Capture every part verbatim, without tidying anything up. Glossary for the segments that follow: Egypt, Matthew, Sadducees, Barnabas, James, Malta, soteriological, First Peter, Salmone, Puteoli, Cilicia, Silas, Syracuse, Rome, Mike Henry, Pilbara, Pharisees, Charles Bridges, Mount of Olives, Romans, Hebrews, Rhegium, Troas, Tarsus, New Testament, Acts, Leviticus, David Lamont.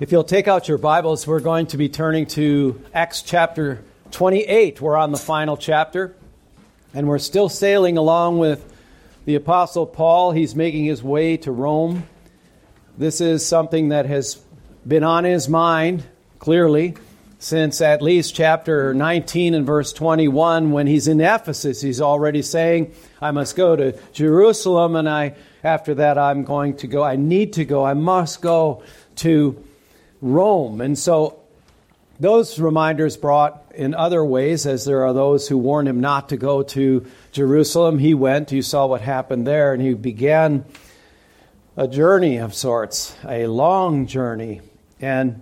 If you'll take out your Bibles, we're going to be turning to Acts chapter twenty-eight. We're on the final chapter, and we're still sailing along with the Apostle Paul. He's making his way to Rome. This is something that has been on his mind, clearly, since at least chapter nineteen and verse twenty-one. When he's in Ephesus, he's already saying, I must go to Jerusalem, and I after that I'm going to go, I need to go, I must go to Rome. And so those reminders brought in other ways, as there are those who warned him not to go to Jerusalem. He went, you saw what happened there, and he began a journey of sorts, a long journey. And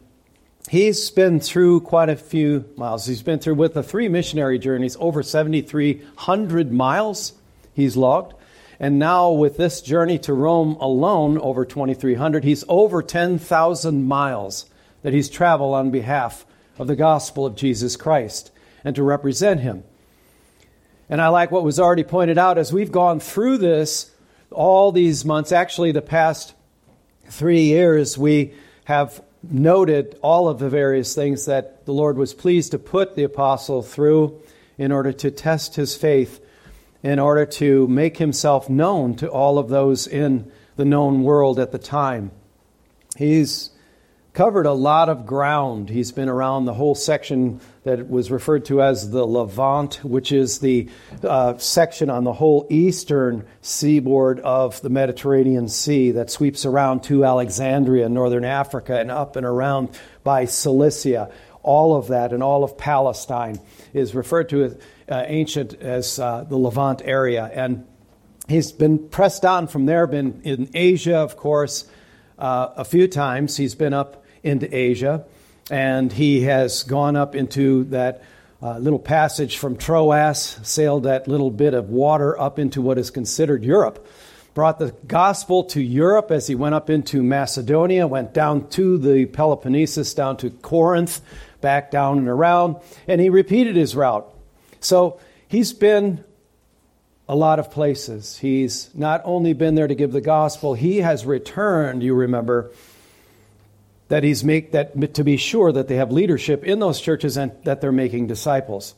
he's been through quite a few miles. He's been through, with the three missionary journeys, over seven thousand three hundred miles he's logged. And now with this journey to Rome alone, over two thousand three hundred, he's over ten thousand miles that he's traveled on behalf of the gospel of Jesus Christ and to represent him. And I like what was already pointed out, as we've gone through this all these months, actually the past three years, we have noted all of the various things that the Lord was pleased to put the apostle through in order to test his faith, in order to make himself known to all of those in the known world at the time. He's covered a lot of ground. He's been around the whole section that was referred to as the Levant, which is the uh, section on the whole eastern seaboard of the Mediterranean Sea that sweeps around to Alexandria, northern Africa, and up and around by Cilicia. All of that and all of Palestine is referred to as uh, ancient as uh, the Levant area. And he's been pressed on from there, been in Asia, of course, uh, a few times. He's been up into Asia, and he has gone up into that uh, little passage from Troas, sailed that little bit of water up into what is considered Europe, brought the gospel to Europe as he went up into Macedonia, went down to the Peloponnesus, down to Corinth, back down and around, and he repeated his route. So he's been a lot of places. He's not only been there to give the gospel, he has returned, you remember, that he's make that to be sure that they have leadership in those churches and that they're making disciples.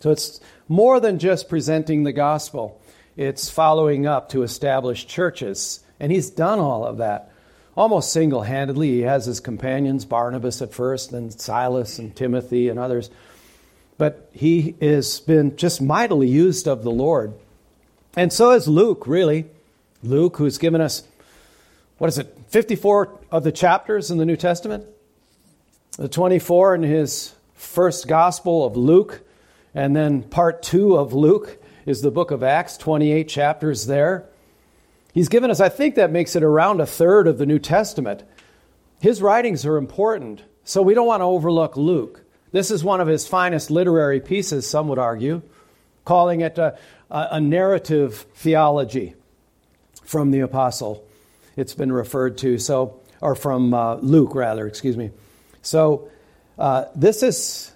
So it's more than just presenting the gospel. It's following up to establish churches, and he's done all of that. Almost single-handedly, he has his companions, Barnabas at first, then Silas and Timothy and others. But he has been just mightily used of the Lord. And so is Luke, really. Luke, who's given us, what is it, fifty-four of the chapters in the New Testament? The twenty-four in his first gospel of Luke, and then part two of Luke is the book of Acts, twenty-eight chapters there. He's given us, I think that makes it around a third of the New Testament. His writings are important, so we don't want to overlook Luke. This is one of his finest literary pieces, some would argue, calling it a, a narrative theology from the apostle. It's been referred to, so, or from uh, Luke, rather, excuse me. So uh, this is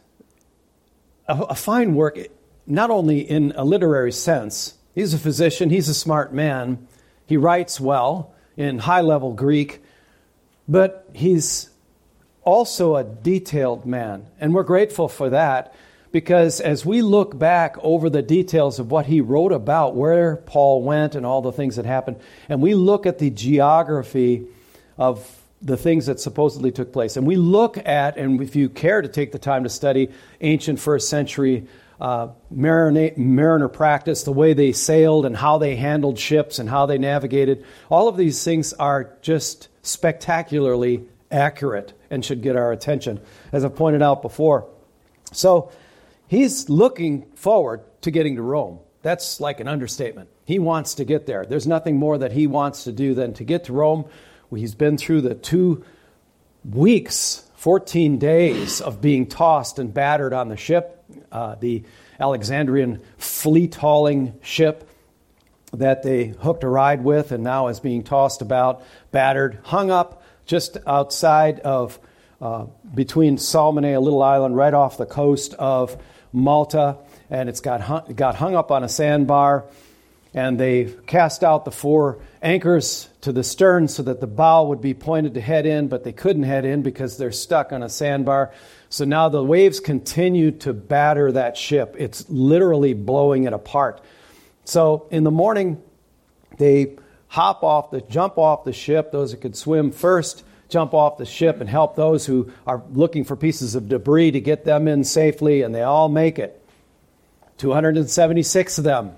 a, a fine work, not only in a literary sense. He's a physician, he's a smart man. He writes well in high-level Greek, but he's also a detailed man. And we're grateful for that, because as we look back over the details of what he wrote about, where Paul went and all the things that happened, and we look at the geography of the things that supposedly took place, and we look at, and if you care to take the time to study ancient first century Uh, mariner, mariner practice, the way they sailed and how they handled ships and how they navigated, all of these things are just spectacularly accurate and should get our attention, as I've pointed out before. So he's looking forward to getting to Rome. That's like an understatement. He wants to get there. There's nothing more that he wants to do than to get to Rome. He's been through the two weeks fourteen days of being tossed and battered on the ship, uh, the Alexandrian fleet-hauling ship that they hooked a ride with and now is being tossed about, battered, hung up just outside of, uh, between Salmone, a little island right off the coast of Malta, and it's got hung, got hung up on a sandbar, and they cast out the four anchors to the stern so that the bow would be pointed to head in, but they couldn't head in because they're stuck on a sandbar. So now the waves continue to batter that ship. It's literally blowing it apart. So in the morning, they hop off, the, jump off the ship. Those who could swim first jump off the ship and help those who are looking for pieces of debris to get them in safely, and they all make it. two hundred seventy-six of them.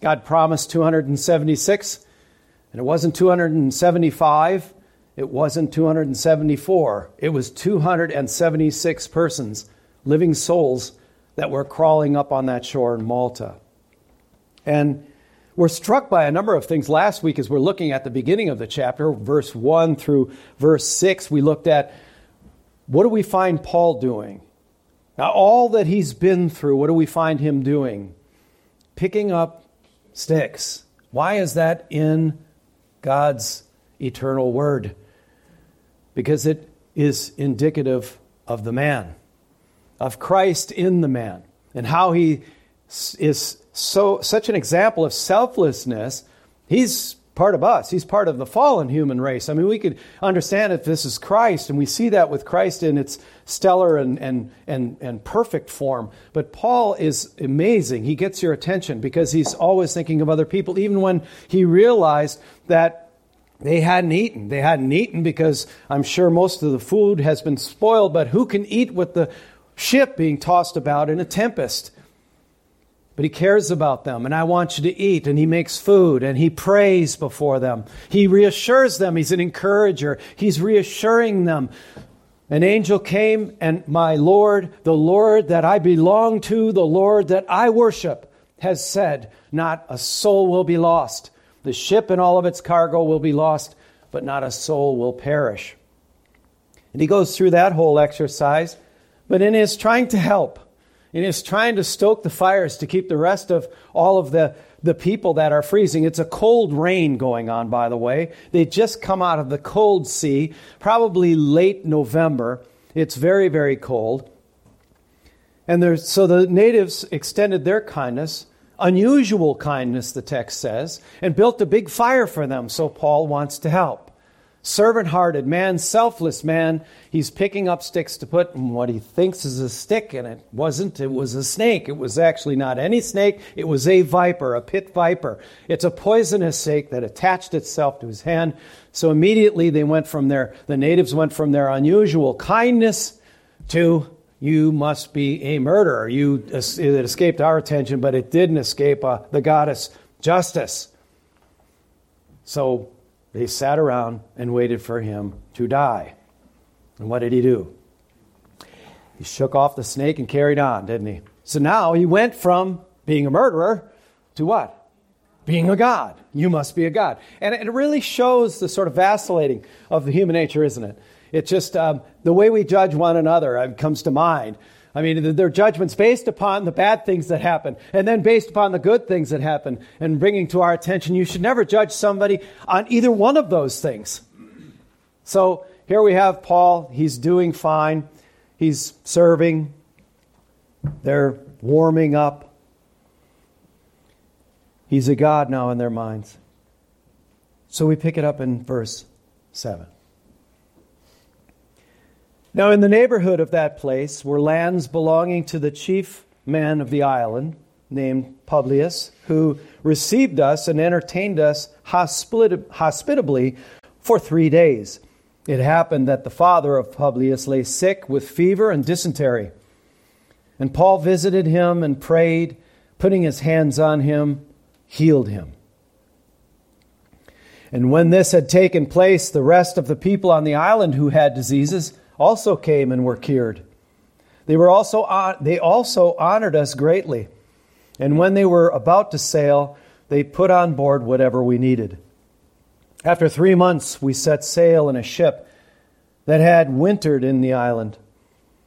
God promised two hundred seventy-six, and it wasn't two hundred seventy-five. It wasn't two hundred seventy-four. It was two hundred seventy-six persons, living souls, that were crawling up on that shore in Malta. And we're struck by a number of things last week as we're looking at the beginning of the chapter, verse one through verse six. We looked at, what do we find Paul doing? Now, all that he's been through, what do we find him doing? Picking up sticks. Why is that in God's eternal word? Because it is indicative of the man, of Christ in the man, and how he is so such an example of selflessness. He's part of us. He's part of the fallen human race. I mean, we could understand if this is Christ, and we see that with Christ in its stellar and and and, and perfect form. But Paul is amazing. He gets your attention because he's always thinking of other people, even when he realized that they hadn't eaten. They hadn't eaten because I'm sure most of the food has been spoiled, but who can eat with the ship being tossed about in a tempest? But he cares about them, and I want you to eat, and he makes food, and he prays before them. He reassures them. He's an encourager. He's reassuring them. An angel came, and my Lord, the Lord that I belong to, the Lord that I worship, has said, not a soul will be lost. The ship and all of its cargo will be lost, but not a soul will perish. And he goes through that whole exercise, but in his trying to help, in his trying to stoke the fires to keep the rest of all of the, the people that are freezing. It's a cold rain going on, by the way. They just come out of the cold sea, probably late November. It's very, very cold. And there's, so the natives extended their kindness, unusual kindness, the text says, and built a big fire for them. So Paul wants to help. Servant-hearted man, selfless man, he's picking up sticks to put in what he thinks is a stick, and it wasn't. It was a snake. It was actually not any snake. It was a viper, a pit viper. It's a poisonous snake that attached itself to his hand. So immediately they went from their, the natives went from their unusual kindness to, you must be a murderer. You, it escaped our attention, but it didn't escape uh, the goddess Justice. So they sat around and waited for him to die. And what did he do? He shook off the snake and carried on, didn't he? So now he went from being a murderer to what? Being a god. You must be a god. And it really shows the sort of vacillating of the human nature, isn't it? It's just um, the way we judge one another uh, comes to mind. I mean, their judgments based upon the bad things that happen and then based upon the good things that happen, and bringing to our attention, you should never judge somebody on either one of those things. So here we have Paul. He's doing fine. He's serving. They're warming up. He's a god now in their minds. So we pick it up in verse seven. Now in the neighborhood of that place were lands belonging to the chief man of the island, named Publius, who received us and entertained us hospita- hospitably for three days. It happened that the father of Publius lay sick with fever and dysentery. And Paul visited him and prayed, putting his hands on him, healed him. And when this had taken place, the rest of the people on the island who had diseases also came and were cured. They were also on, they also honored us greatly. And when they were about to sail, they put on board whatever we needed. After three months, we set sail in a ship that had wintered in the island,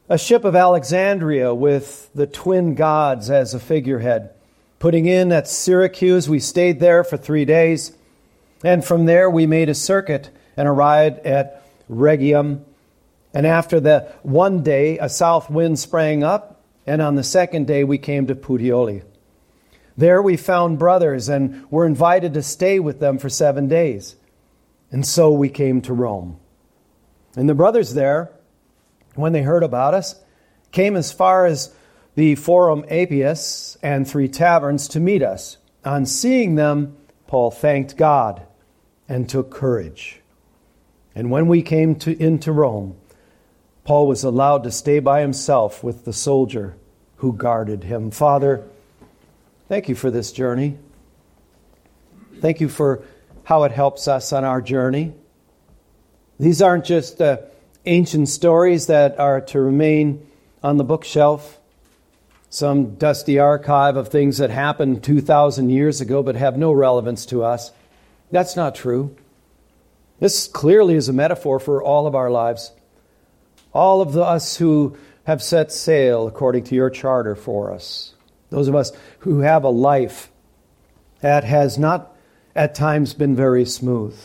a ship of Alexandria with the twin gods as a figurehead. Putting in at Syracuse, we stayed there for three days, and from there we made a circuit and arrived at Rhegium. And after the one day, a south wind sprang up, and on the second day we came to Puteoli. There we found brothers and were invited to stay with them for seven days. And so we came to Rome. And the brothers there, when they heard about us, came as far as the Forum Apius and Three Taverns to meet us. On seeing them, Paul thanked God and took courage. And when we came to, into Rome, Paul was allowed to stay by himself with the soldier who guarded him. Father, thank you for this journey. Thank you for how it helps us on our journey. These aren't just uh, ancient stories that are to remain on the bookshelf, some dusty archive of things that happened two thousand years ago but have no relevance to us. That's not true. This clearly is a metaphor for all of our lives. All of us who have set sail according to your charter for us. Those of us who have a life that has not at times been very smooth.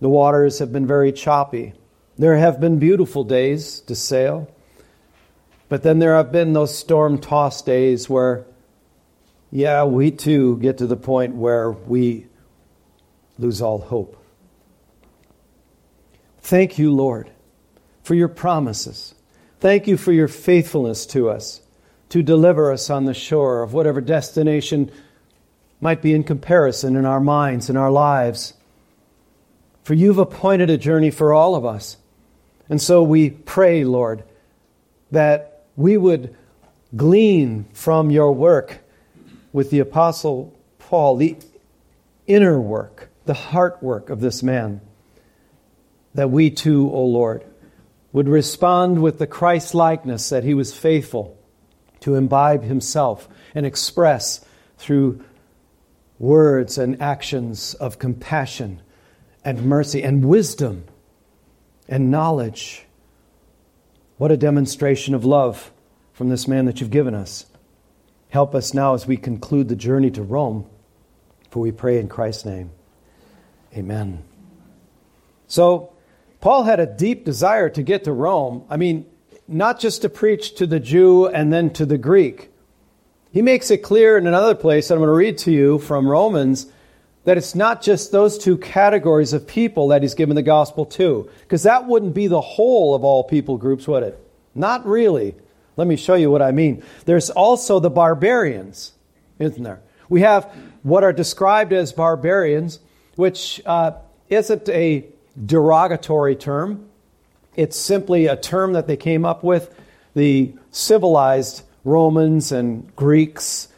The waters have been very choppy. There have been beautiful days to sail. But then there have been those storm-tossed days where, yeah, we too get to the point where we lose all hope. Thank you, Lord, for your promises. Thank you for your faithfulness to us, to deliver us on the shore of whatever destination might be in comparison in our minds, in our lives. For you've appointed a journey for all of us. And so we pray, Lord, that we would glean from your work with the Apostle Paul, the inner work, the heart work of this man, that we too, O Lord, would respond with the Christ-likeness that he was faithful to imbibe himself and express through words and actions of compassion and mercy and wisdom and knowledge. What a demonstration of love from this man that you've given us. Help us now as we conclude the journey to Rome, for we pray in Christ's name. Amen. So, Paul had a deep desire to get to Rome. I mean, not just to preach to the Jew and then to the Greek. He makes it clear in another place, and I'm going to read to you from Romans, that it's not just those two categories of people that he's given the gospel to. Because that wouldn't be the whole of all people groups, would it? Not really. Let me show you what I mean. There's also the barbarians, isn't there? We have what are described as barbarians, which uh, isn't a derogatory term. It's simply a term that they came up with, the civilized Romans and Greeks,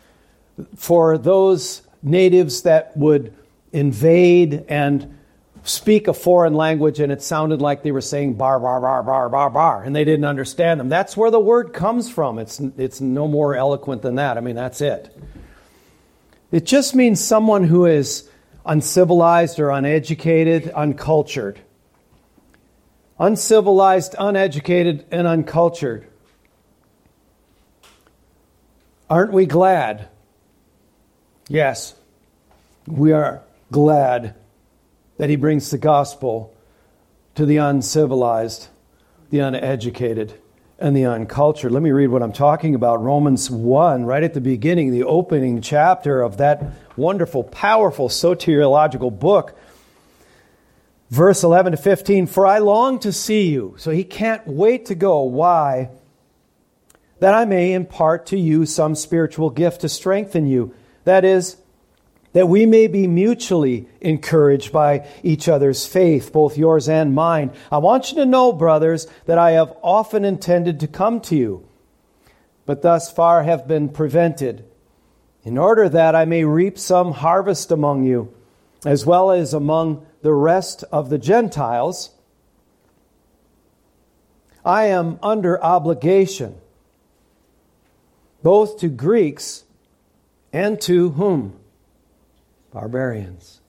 for those natives that would invade and speak a foreign language, and it sounded like they were saying bar, bar, bar, bar, bar, bar, and they didn't understand them. That's where the word comes from. It's it's no more eloquent than that. I mean, that's it. It just means someone who is uncivilized or uneducated, uncultured. Uncivilized, uneducated, and uncultured. Aren't we glad? Yes, we are glad that he brings the gospel to the uncivilized, the uneducated, and the uncultured. Let me read what I'm talking about. Romans one, right at the beginning, the opening chapter of that wonderful, powerful, soteriological book. Verse eleven to fifteen, for I long to see you. So he can't wait to go. Why? That I may impart to you some spiritual gift to strengthen you. That is, that we may be mutually encouraged by each other's faith, both yours and mine. I want you to know, brothers, that I have often intended to come to you, but thus far have been prevented, in order that I may reap some harvest among you, as well as among the rest of the Gentiles. I am under obligation, both to Greeks and to whom? Barbarians.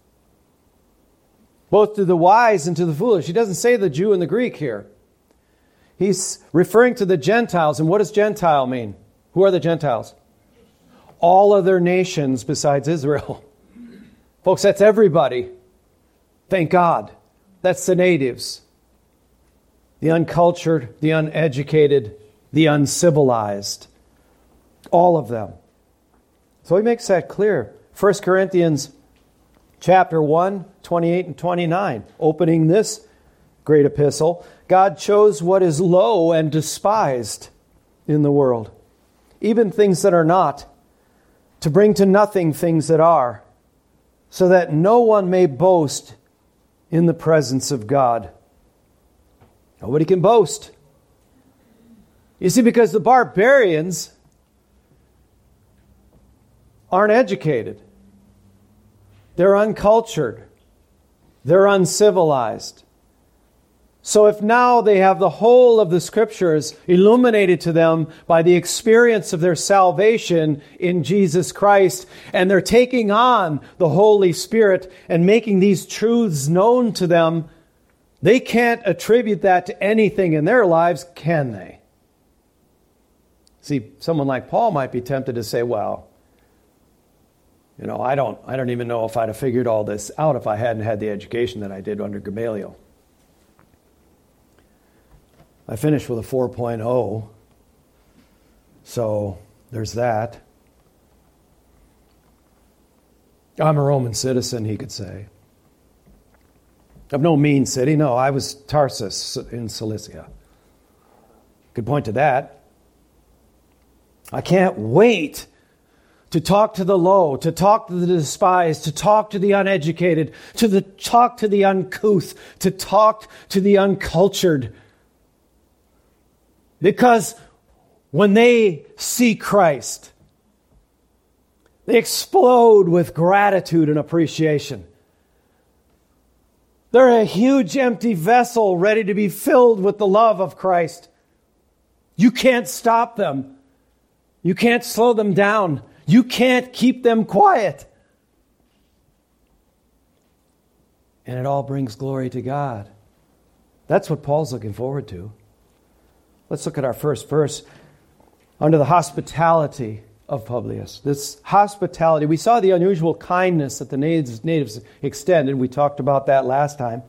Both to the wise and to the foolish. He doesn't say the Jew and the Greek here. He's referring to the Gentiles. And what does Gentile mean? Who are the Gentiles? All other nations besides Israel. Folks, that's everybody. Thank God. That's the natives. The uncultured, the uneducated, the uncivilized. All of them. So he makes that clear. First Corinthians chapter one, twenty-eight and twenty-nine, opening this great epistle. God chose what is low and despised in the world, even things that are not, to bring to nothing things that are, so that no one may boast in the presence of God. Nobody can boast. You see, because the barbarians aren't educated. They're uncultured. They're uncivilized. So if now they have the whole of the Scriptures illuminated to them by the experience of their salvation in Jesus Christ, and they're taking on the Holy Spirit and making these truths known to them, they can't attribute that to anything in their lives, can they? See, someone like Paul might be tempted to say, well, you know, I don't, I don't even know if I'd have figured all this out if I hadn't had the education that I did under Gamaliel. I finished with a four point oh, so there's that. I'm a Roman citizen, he could say. Of no mean city. No, I was Tarsus in Cilicia. Could point to that. I can't wait to talk to the low, to talk to the despised, to talk to the uneducated, to the, talk to the uncouth, to talk to the uncultured. Because when they see Christ, they explode with gratitude and appreciation. They're a huge empty vessel ready to be filled with the love of Christ. You can't stop them. You can't slow them down. You can't keep them quiet. And it all brings glory to God. That's what Paul's looking forward to. Let's look at our first verse under the hospitality of Publius. This hospitality, we saw the unusual kindness that the natives, natives extended. We talked about that last time.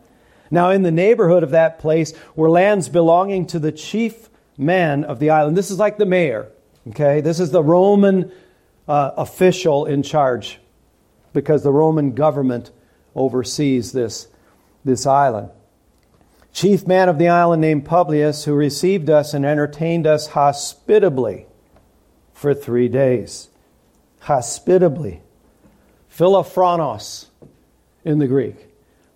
Now in the neighborhood of that place were lands belonging to the chief man of the island. This is like the mayor, okay? This is the Roman uh, official in charge, because the Roman government oversees this, this island. Chief man of the island named Publius, who received us and entertained us hospitably for three days. Hospitably. Philophronos in the Greek.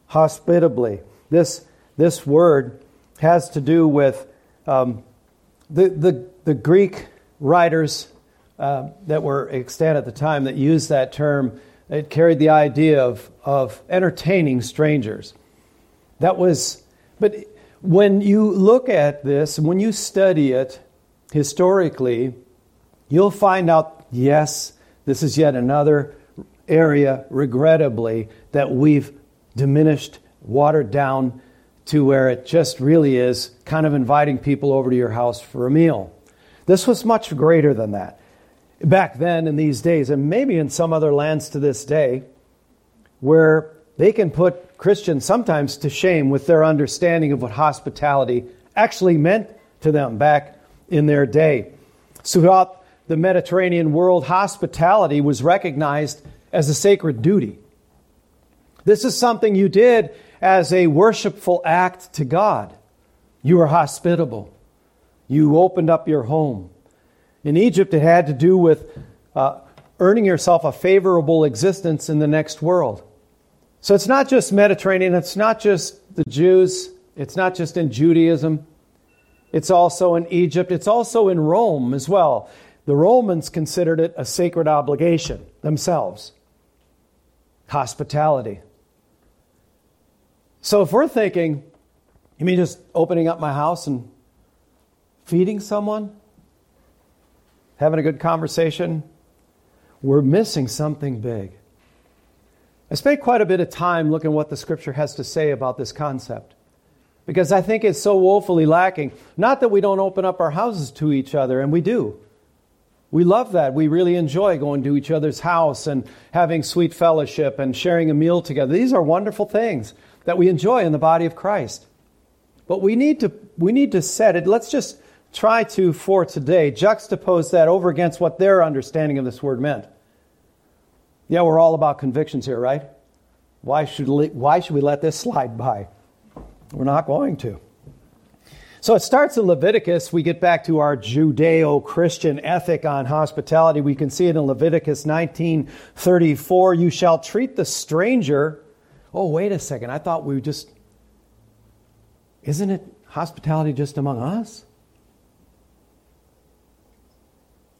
Hospitably. This, this word has to do with um, the, the, the Greek writers uh, that were extant at the time that used that term. It carried the idea of, of entertaining strangers. That was... But when you look at this, when you study it historically, you'll find out, yes, this is yet another area, regrettably, that we've diminished, watered down to where it just really is kind of inviting people over to your house for a meal. This was much greater than that back then in these days, and maybe in some other lands to this day, where they can put Christians sometimes to shame with their understanding of what hospitality actually meant to them back in their day. So throughout the Mediterranean world, hospitality was recognized as a sacred duty. This is something you did as a worshipful act to God. You were hospitable. You opened up your home. In Egypt, it had to do with uh, earning yourself a favorable existence in the next world. So it's not just Mediterranean, it's not just the Jews, it's not just in Judaism, it's also in Egypt, it's also in Rome as well. The Romans considered it a sacred obligation themselves. Hospitality. So if we're thinking, you mean just opening up my house and feeding someone? Having a good conversation? We're missing something big. I spent quite a bit of time looking at what the Scripture has to say about this concept, because I think it's so woefully lacking. Not that we don't open up our houses to each other, and we do. We love that. We really enjoy going to each other's house and having sweet fellowship and sharing a meal together. These are wonderful things that we enjoy in the body of Christ. But we need to we need to set it. Let's just try to, for today, juxtapose that over against what their understanding of this word meant. Yeah, we're all about convictions here, right? Why should why should we let this slide by? We're not going to. So it starts in Leviticus. We get back to our Judeo-Christian ethic on hospitality. We can see it in Leviticus nineteen thirty-four. You shall treat the stranger. Oh, wait a second. I thought we just... Isn't it hospitality just among us?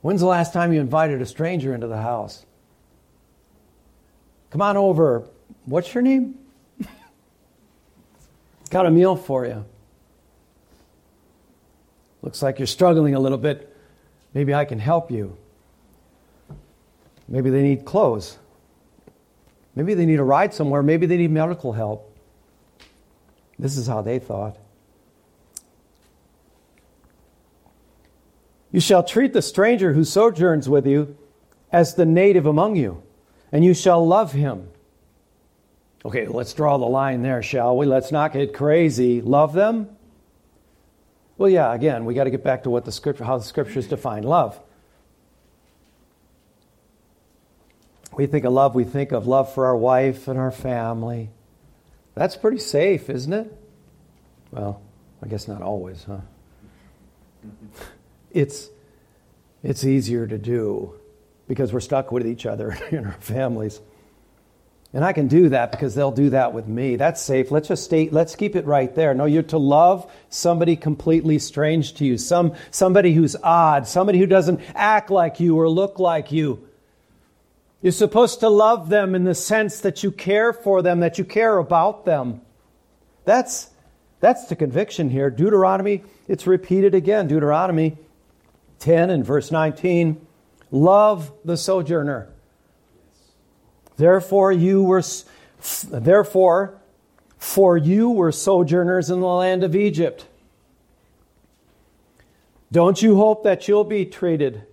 When's the last time you invited a stranger into the house? Come on over. What's your name? Got a meal for you. Looks like you're struggling a little bit. Maybe I can help you. Maybe they need clothes. Maybe they need a ride somewhere. Maybe they need medical help. This is how they thought. You shall treat the stranger who sojourns with you as the native among you, and you shall love him. Okay, let's draw the line there, shall we? Let's not get crazy. Love them? Well, yeah, again, we got to get back to what the scripture, how the scriptures define love. We think of love, we think of love for our wife and our family. That's pretty safe, isn't it? Well, I guess not always, huh? It's, it's easier to do because we're stuck with each other in our families. And I can do that because they'll do that with me. That's safe. Let's just stay, let's keep it right there. No, you're to love somebody completely strange to you, some somebody who's odd, somebody who doesn't act like you or look like you. You're supposed to love them in the sense that you care for them, that you care about them. That's that's the conviction here. Deuteronomy, it's repeated again. Deuteronomy ten and verse nineteen, love the sojourner. Therefore, you were, therefore, for you were sojourners in the land of Egypt. Don't you hope that you'll be treated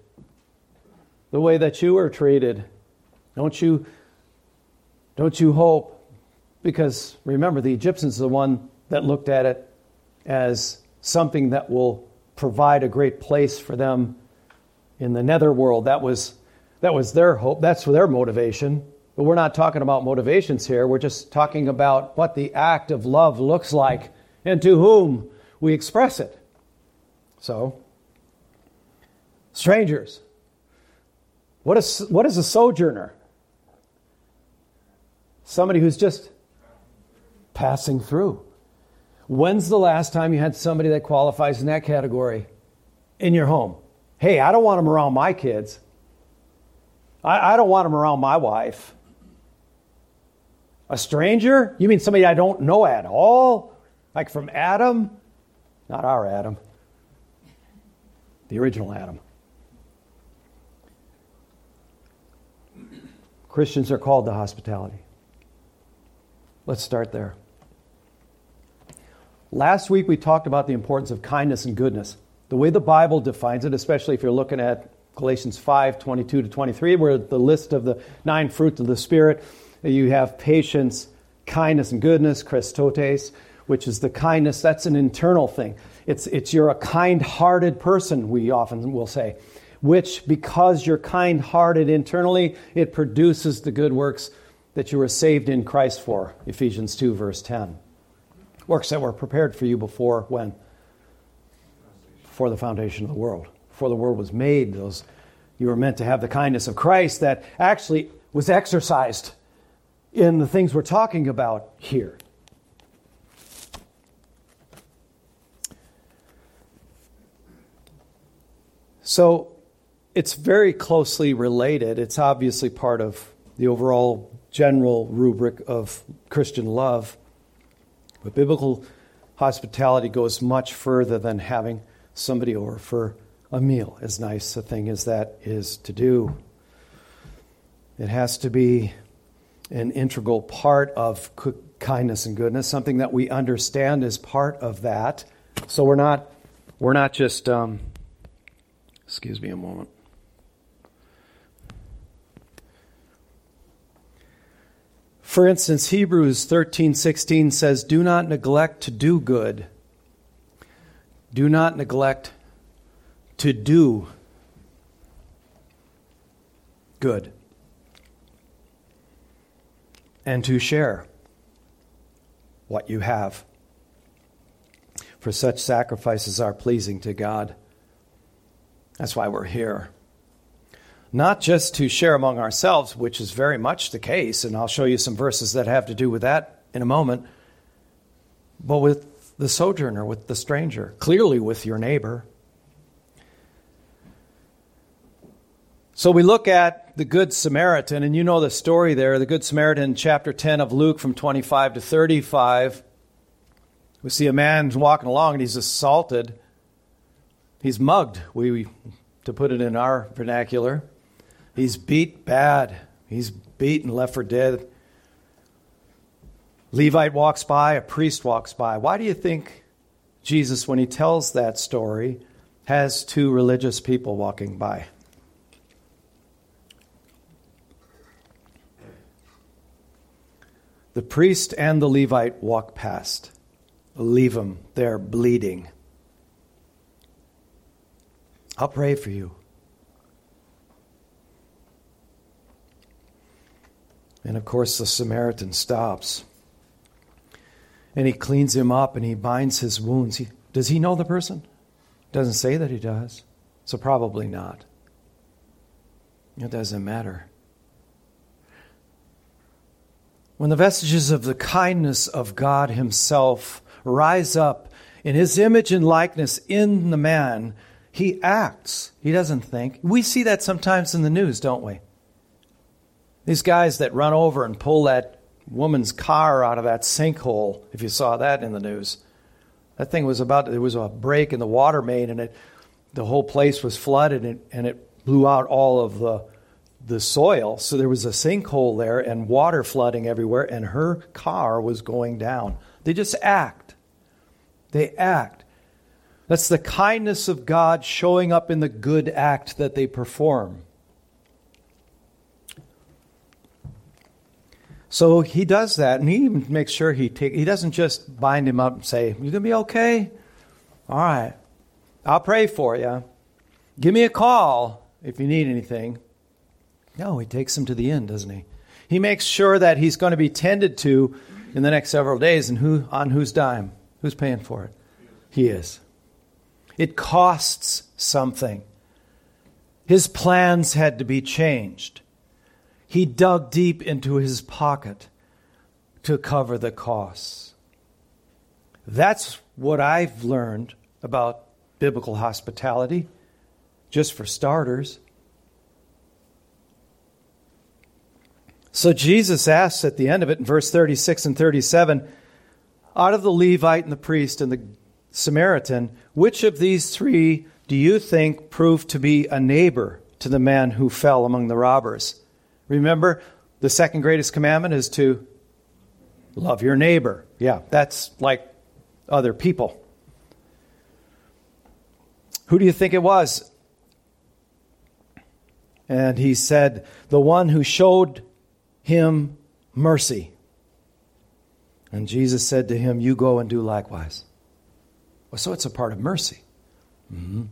the way that you were treated? Don't you, don't you hope? Because remember, the Egyptians are the one that looked at it as something that will provide a great place for them in the netherworld. That was that was their hope. That's their motivation. But we're not talking about motivations here. We're just talking about what the act of love looks like and to whom we express it. So, strangers. What is, what is a sojourner? Somebody who's just passing through. When's the last time you had somebody that qualifies in that category in your home? Hey, I don't want them around my kids. I, I don't want them around my wife. A stranger? You mean somebody I don't know at all? Like from Adam? Not our Adam. The original Adam. Christians are called to hospitality. Let's start there. Last week we talked about the importance of kindness and goodness. The way the Bible defines it, especially if you're looking at Galatians five, twenty-two to twenty-three, where the list of the nine fruits of the Spirit, you have patience, kindness and goodness, Christotes, which is the kindness. That's an internal thing. It's, it's you're a kind-hearted person, we often will say, which because you're kind-hearted internally, it produces the good works that you were saved in Christ for, Ephesians two, verse ten. Works that were prepared for you before when? Before the foundation of the world. Before the world was made, those you were meant to have the kindness of Christ that actually was exercised in the things we're talking about here. So it's very closely related. It's obviously part of the overall general rubric of Christian love. But biblical hospitality goes much further than having somebody over for a meal, as nice a thing as that is to do. It has to be an integral part of kindness and goodness, something that we understand is part of that. So we're not, we're not just, um, excuse me a moment. For instance, Hebrews thirteen sixteen says, do not neglect to do good. Do not neglect to do good. and to share what you have. For such sacrifices are pleasing to God. That's why we're here. Not just to share among ourselves, which is very much the case, and I'll show you some verses that have to do with that in a moment, but with the sojourner, with the stranger, clearly with your neighbor. So we look at the Good Samaritan, and you know the story there, the Good Samaritan, chapter ten of Luke from twenty-five to thirty-five. We see a man walking along, and he's assaulted. He's mugged, we, to put it in our vernacular. He's beat bad. He's beaten, left for dead. Levite walks by, a priest walks by. Why do you think Jesus, when he tells that story, has two religious people walking by? The priest and the Levite walk past. Leave them. They're bleeding. I'll pray for you. And of course, the Samaritan stops. And he cleans him up and he binds his wounds. He, does he know the person? Doesn't say that he does. So probably not. It doesn't matter. When the vestiges of the kindness of God himself rise up in his image and likeness in the man, he acts. He doesn't think. We see that sometimes in the news, don't we? These guys that run over and pull that woman's car out of that sinkhole, if you saw that in the news. That thing was about, there was a break in the water main, and it, the whole place was flooded, and it, and it blew out all of the the soil, so there was a sinkhole there and water flooding everywhere, and her car was going down. They just act. They act. That's the kindness of God showing up in the good act that they perform. So he does that, and he even makes sure he take. He doesn't just bind him up and say, "You're going to be okay? All right. I'll pray for you. Give me a call if you need anything." No, he takes him to the inn, doesn't he? He makes sure that he's going to be tended to in the next several days, and who on whose dime? Who's paying for it? He is. It costs something. His plans had to be changed. He dug deep into his pocket to cover the costs. That's what I've learned about biblical hospitality, just for starters. So Jesus asks at the end of it, in verse thirty-six and thirty-seven, out of the Levite and the priest and the Samaritan, which of these three do you think proved to be a neighbor to the man who fell among the robbers? Remember, the second greatest commandment is to love your neighbor. Yeah, that's like other people. Who do you think it was? And he said, the one who showed him mercy. And Jesus said to him, you go and do likewise. Well, so it's a part of mercy. Mm-hmm.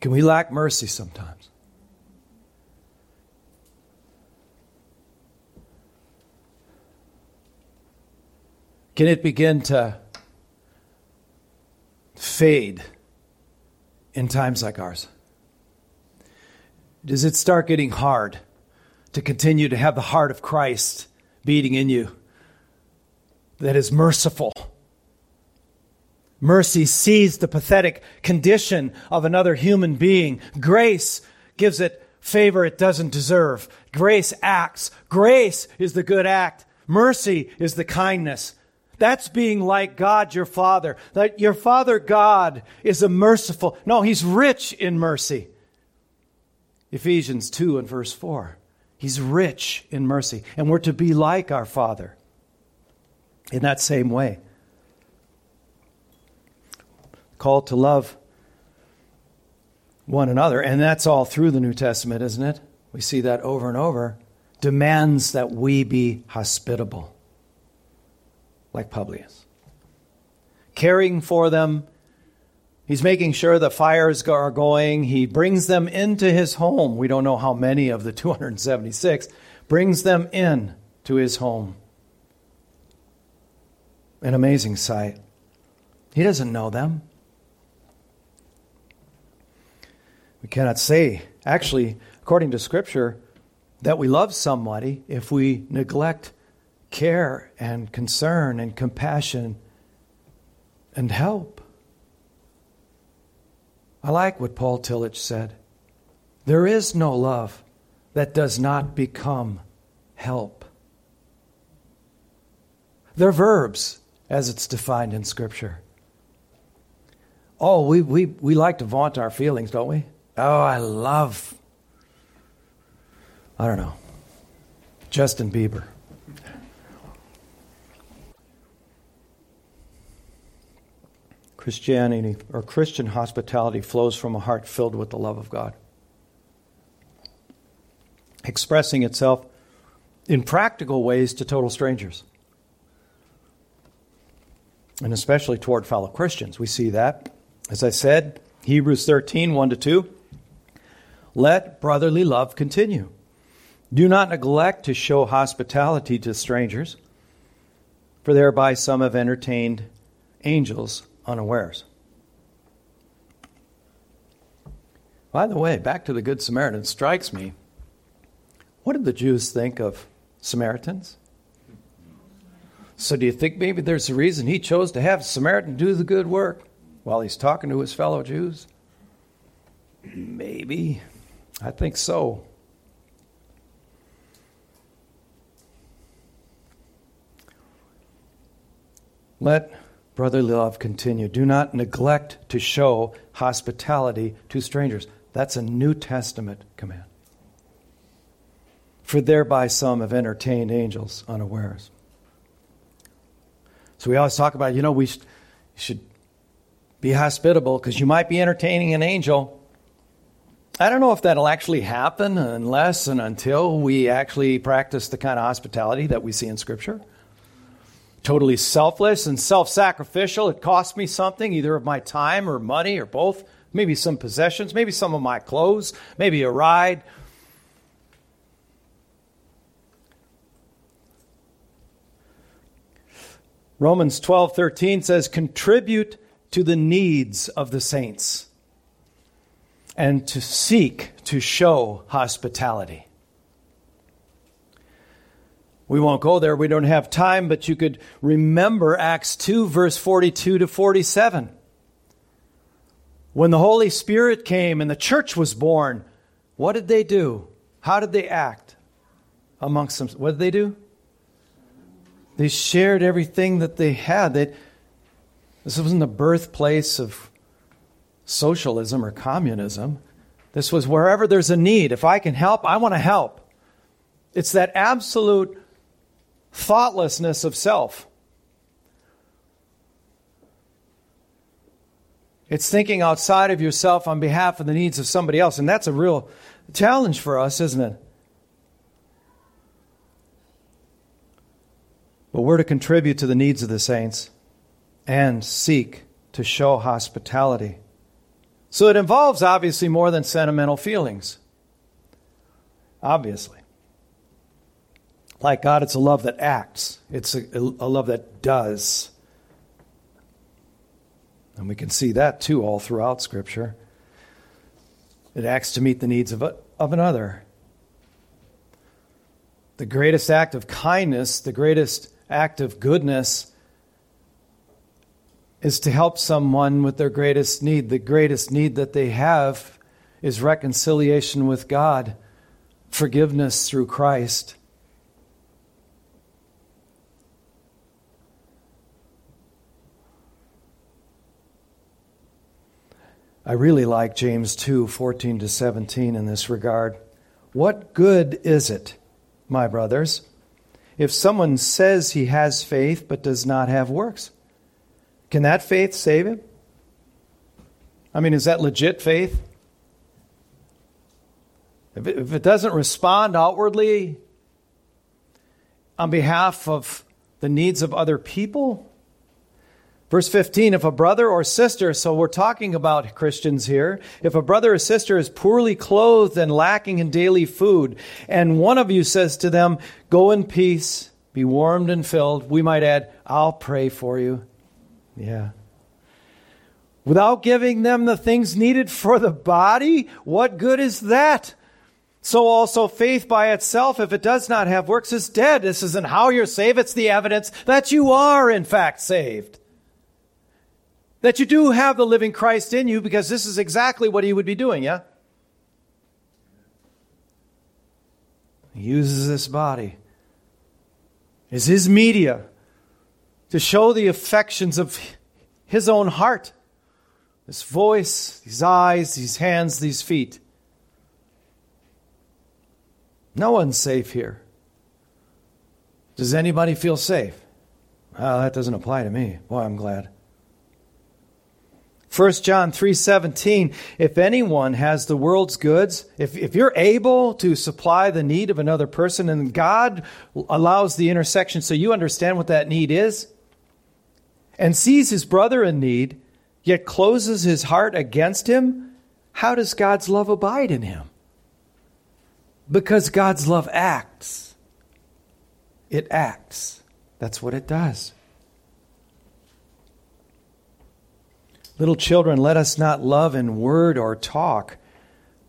Can we lack mercy sometimes? Can it begin to fade in times like ours? Does it start getting hard to continue to have the heart of Christ beating in you that is merciful? Mercy sees the pathetic condition of another human being. Grace gives it favor it doesn't deserve. Grace acts. Grace is the good act. Mercy is the kindness. That's being like God your Father. That your Father God is a merciful. No, he's rich in mercy. Ephesians two and verse four. He's rich in mercy, and we're to be like our Father in that same way. Called to love one another, and that's all through the New Testament, isn't it? We see that over and over. Demands that we be hospitable, like Publius. Caring for them. He's making sure the fires are going. He brings them into his home. We don't know how many of the two hundred seventy-six brings them in to his home. An amazing sight. He doesn't know them. We cannot say, actually, according to Scripture, that we love somebody if we neglect care and concern and compassion and help. I like what Paul Tillich said. There is no love that does not become help. They're verbs, as it's defined in Scripture. Oh, we, we, we like to vaunt our feelings, don't we? Oh, I love, I don't know, Justin Bieber. Christianity or Christian hospitality flows from a heart filled with the love of God, expressing itself in practical ways to total strangers, and especially toward fellow Christians. We see that, as I said, Hebrews thirteen, one to two. Let brotherly love continue. Do not neglect to show hospitality to strangers, for thereby some have entertained angels unawares. By the way, back to the Good Samaritan, strikes me. What did the Jews think of Samaritans? So do you think maybe there's a reason he chose to have a Samaritan do the good work while he's talking to his fellow Jews? Maybe. I think so. Let brotherly love continue. Do not neglect to show hospitality to strangers. That's a New Testament command. For thereby some have entertained angels unawares. So we always talk about, you know, we should be hospitable because you might be entertaining an angel. I don't know if that'll actually happen unless and until we actually practice the kind of hospitality that we see in Scripture. Totally selfless and self-sacrificial. It costs me something, either of my time or money or both. Maybe some possessions, maybe some of my clothes, maybe a ride. Romans twelve thirteen says, contribute to the needs of the saints and to seek to show hospitality. We won't go there. We don't have time, but you could remember Acts two, verse forty-two to forty-seven. When the Holy Spirit came and the church was born, what did they do? How did they act amongst them? What did they do? They shared everything that they had. They, this wasn't the birthplace of socialism or communism. This was wherever there's a need. If I can help, I want to help. It's that absolute thoughtlessness of self. It's thinking outside of yourself on behalf of the needs of somebody else. And that's a real challenge for us, isn't it? But we're to contribute to the needs of the saints and seek to show hospitality. So it involves obviously more than sentimental feelings. Obviously. Like God, it's a love that acts. It's a, a love that does. And we can see that too all throughout Scripture. It acts to meet the needs of, a, of another. The greatest act of kindness, the greatest act of goodness is to help someone with their greatest need. The greatest need that they have is reconciliation with God, forgiveness through Christ. I really like James two, fourteen to seventeen in this regard. What good is it, my brothers, if someone says he has faith but does not have works, can that faith save him? I mean, is that legit faith? If it, if it doesn't respond outwardly on behalf of the needs of other people, Verse fifteen, if a brother or sister, so we're talking about Christians here, if a brother or sister is poorly clothed and lacking in daily food, and one of you says to them, go in peace, be warmed and filled, we might add, I'll pray for you. Yeah. Without giving them the things needed for the body, what good is that? So also faith by itself, if it does not have works, is dead. This isn't how you're saved, it's the evidence that you are in fact saved. That you do have the living Christ in you, because this is exactly what he would be doing, yeah? He uses this body as his media to show the affections of his own heart. This voice, these eyes, these hands, these feet. No one's safe here. Does anybody feel safe? Well, that doesn't apply to me. Boy, I'm glad. First John three seventeen, if anyone has the world's goods, if, if you're able to supply the need of another person, and God allows the intersection so you understand what that need is, and sees his brother in need, yet closes his heart against him, how does God's love abide in him? Because God's love acts. It acts. That's what it does. Little children, let us not love in word or talk,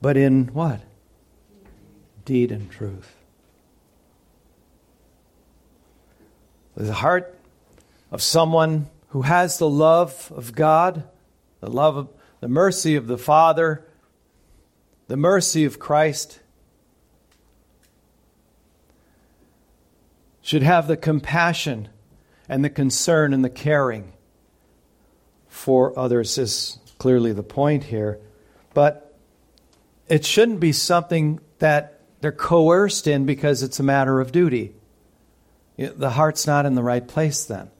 but in what? Deed and truth. The heart of someone who has the love of God, the love of the mercy of the Father, the mercy of Christ, should have the compassion and the concern and the caring for others is clearly the point here. But it shouldn't be something that they're coerced in because it's a matter of duty. The heart's not in the right place then.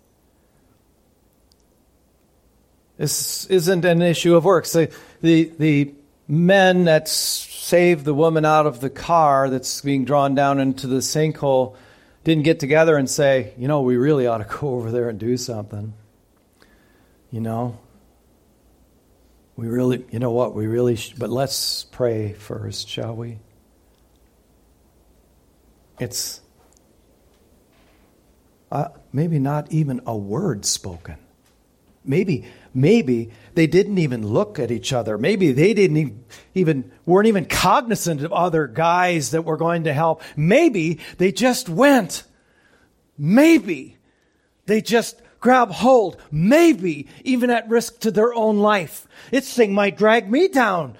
This isn't an issue of works. The, the, the men that saved the woman out of the car that's being drawn down into the sinkhole didn't get together and say, you know, we really ought to go over there and do something. You know, we really, you know what, we really, sh- but let's pray first, shall we? It's uh, maybe not even a word spoken. Maybe, maybe they didn't even look at each other. Maybe they didn't even, even, weren't even cognizant of other guys that were going to help. Maybe they just went. Maybe they just grab hold, maybe even at risk to their own life. This thing might drag me down.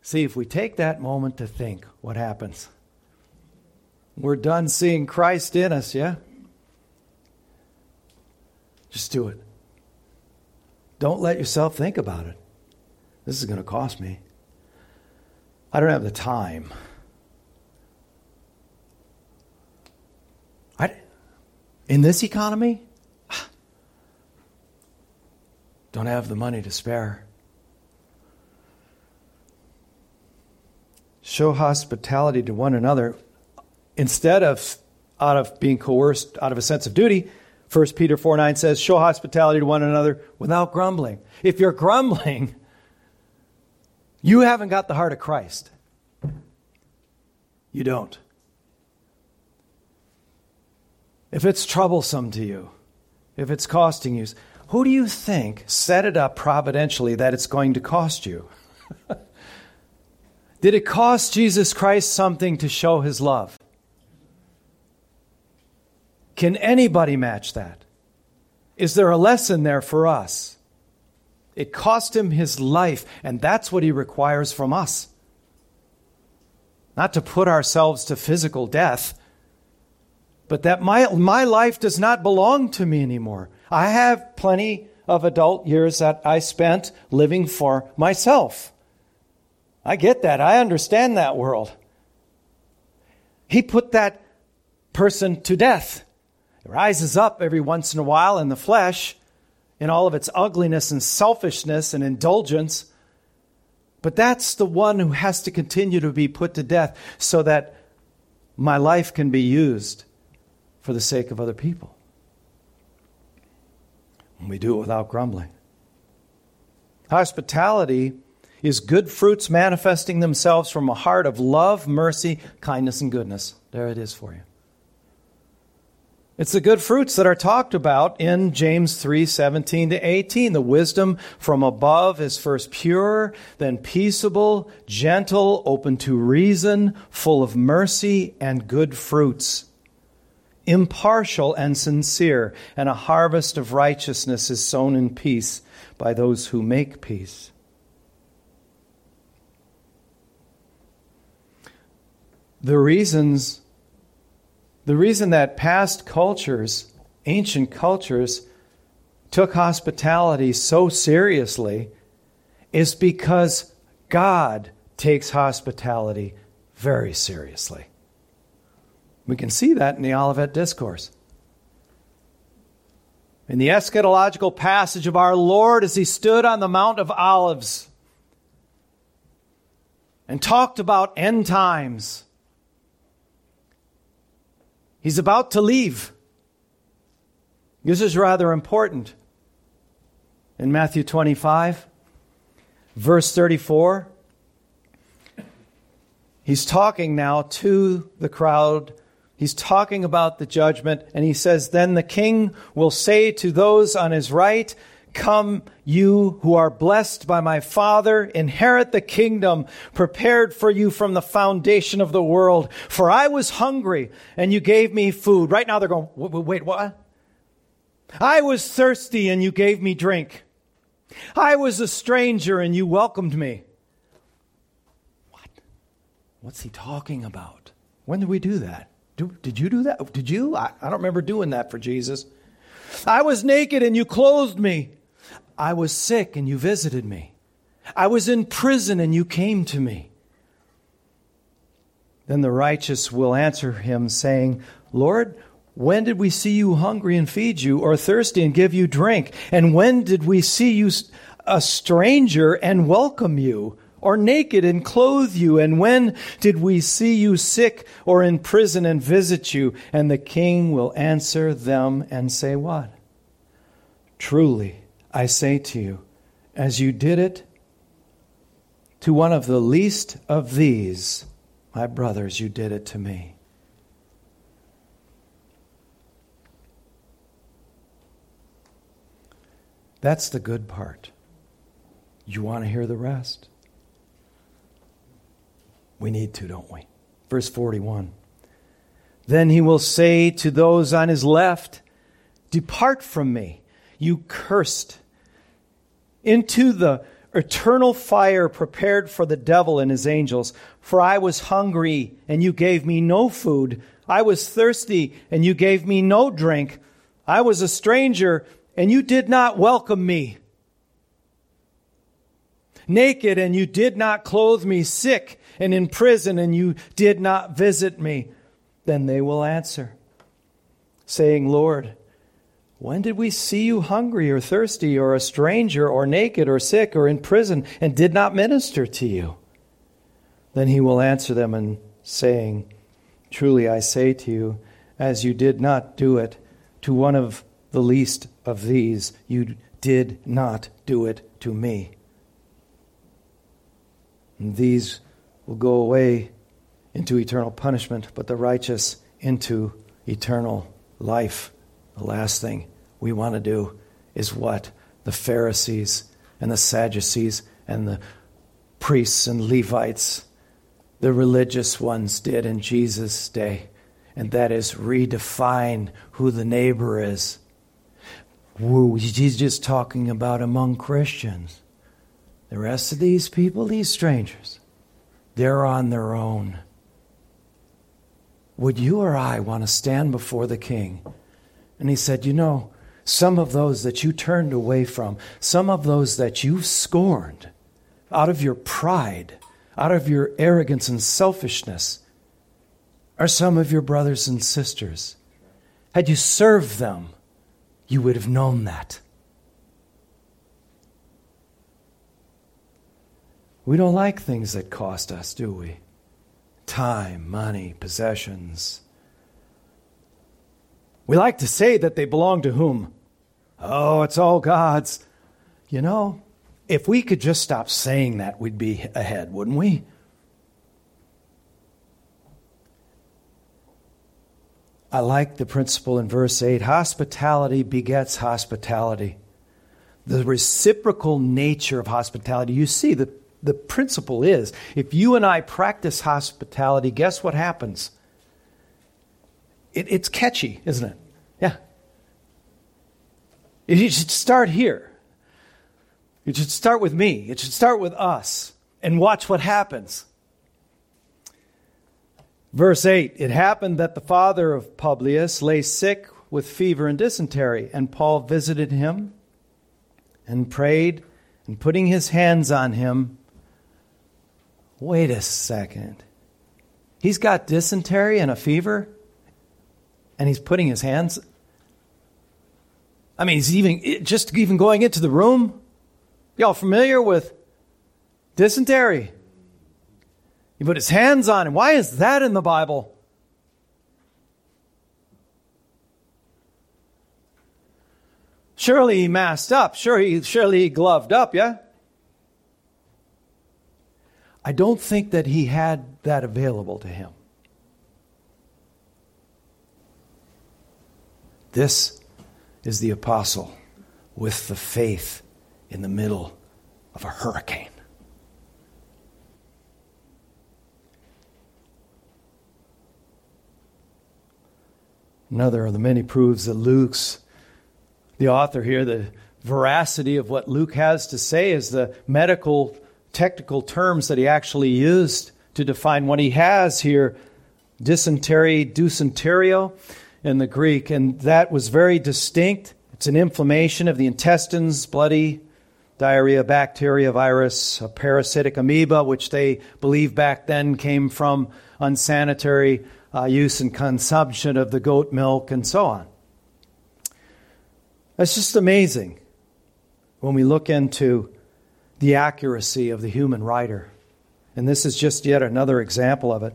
See, if we take that moment to think, what happens? We're done seeing Christ in us, yeah? Just do it. Don't let yourself think about it. This is going to cost me. I don't have the time. I In this economy, don't have the money to spare. Show hospitality to one another instead of out of being coerced out of a sense of duty. First Peter four nine says, show hospitality to one another without grumbling. If you're grumbling, you haven't got the heart of Christ. You don't. If it's troublesome to you, if it's costing you, who do you think set it up providentially that it's going to cost you? Did it cost Jesus Christ something to show his love? Can anybody match that? Is there a lesson there for us? It cost him his life, and that's what he requires from us. Not to put ourselves to physical death, but that my my life does not belong to me anymore. I have plenty of adult years that I spent living for myself. I get that. I understand that world. He put that person to death. It rises up every once in a while in the flesh, in all of its ugliness and selfishness and indulgence. But that's the one who has to continue to be put to death so that my life can be used for the sake of other people. And we do it without grumbling. Hospitality is good fruits manifesting themselves from a heart of love, mercy, kindness, and goodness. There it is for you. It's the good fruits that are talked about in James three, seventeen to eighteen. The wisdom from above is first pure, then peaceable, gentle, open to reason, full of mercy and good fruits, impartial and sincere, and a harvest of righteousness is sown in peace by those who make peace. The reasons... The reason that past cultures, ancient cultures, took hospitality so seriously is because God takes hospitality very seriously. We can see that in the Olivet Discourse. In the eschatological passage of our Lord as he stood on the Mount of Olives and talked about end times, he's about to leave. This is rather important. In Matthew twenty-five, verse thirty-four, he's talking now to the crowd. He's talking about the judgment, and he says, "Then the king will say to those on his right, 'Come, you who are blessed by my Father, inherit the kingdom prepared for you from the foundation of the world. For I was hungry, and you gave me food.'" Right now they're going, wait, what? "I was thirsty, and you gave me drink. I was a stranger, and you welcomed me." What? What's he talking about? When did we do that? Do, did you do that? Did you? I, I don't remember doing that for Jesus. "I was naked, and you clothed me. I was sick, and you visited me. I was in prison, and you came to me." Then the righteous will answer him, saying, "Lord, when did we see you hungry and feed you, or thirsty and give you drink? And when did we see you a stranger and welcome you, or naked and clothe you? And when did we see you sick or in prison and visit you?" And the king will answer them and say what? "Truly, I say to you, as you did it to one of the least of these, my brothers, you did it to me." That's the good part. You want to hear the rest? We need to, don't we? Verse forty-one. "Then he will say to those on his left, 'Depart from me, you cursed, into the eternal fire prepared for the devil and his angels. For I was hungry, and you gave me no food. I was thirsty, and you gave me no drink. I was a stranger, and you did not welcome me. Naked, and you did not clothe me. Sick, and in prison, and you did not visit me.' Then they will answer, saying, 'Lord, when did we see you hungry or thirsty or a stranger or naked or sick or in prison and did not minister to you?' Then he will answer them and saying, 'Truly I say to you, as you did not do it to one of the least of these, you did not do it to me.' And these will go away into eternal punishment, but the righteous into eternal life." The last thing we want to do is what the Pharisees and the Sadducees and the priests and Levites, the religious ones, did in Jesus' day, and that is redefine who the neighbor is. Woo, he's just talking about among Christians. The rest of these people, these strangers, they're on their own. Would you or I want to stand before the king? And he said, "You know, some of those that you turned away from, some of those that you scorned out of your pride, out of your arrogance and selfishness, are some of your brothers and sisters. Had you served them, you would have known that." We don't like things that cost us, do we? Time, money, possessions. We like to say that they belong to whom? Oh, it's all God's. You know, if we could just stop saying that, we'd be ahead, wouldn't we? I like the principle in verse eight. Hospitality begets hospitality. The reciprocal nature of hospitality. You see, the, the principle is, if you and I practice hospitality, guess what happens? It, it's catchy, isn't it? Yeah. It should start here. It should start with me. It should start with us. And watch what happens. Verse eight, it happened that the father of Publius lay sick with fever and dysentery, and Paul visited him and prayed, and putting his hands on him. Wait a second. He's got dysentery and a fever, and he's putting his hands. I mean, he's even just even going into the room. Y'all familiar with dysentery? He put his hands on him. Why is that in the Bible? Surely he masked up. Sure, he, surely he gloved up, yeah? I don't think that he had that available to him. This is the apostle with the faith in the middle of a hurricane. Another of the many proves that Luke's, the author here, the veracity of what Luke has to say is the medical, technical terms that he actually used to define what he has here. Dysentery, dysenterio in the Greek. And that was very distinct. It's an inflammation of the intestines, bloody diarrhea, bacteria, virus, a parasitic amoeba, which they believed back then came from unsanitary Uh, use and consumption of the goat milk, and so on. That's just amazing when we look into the accuracy of the human writer. And this is just yet another example of it.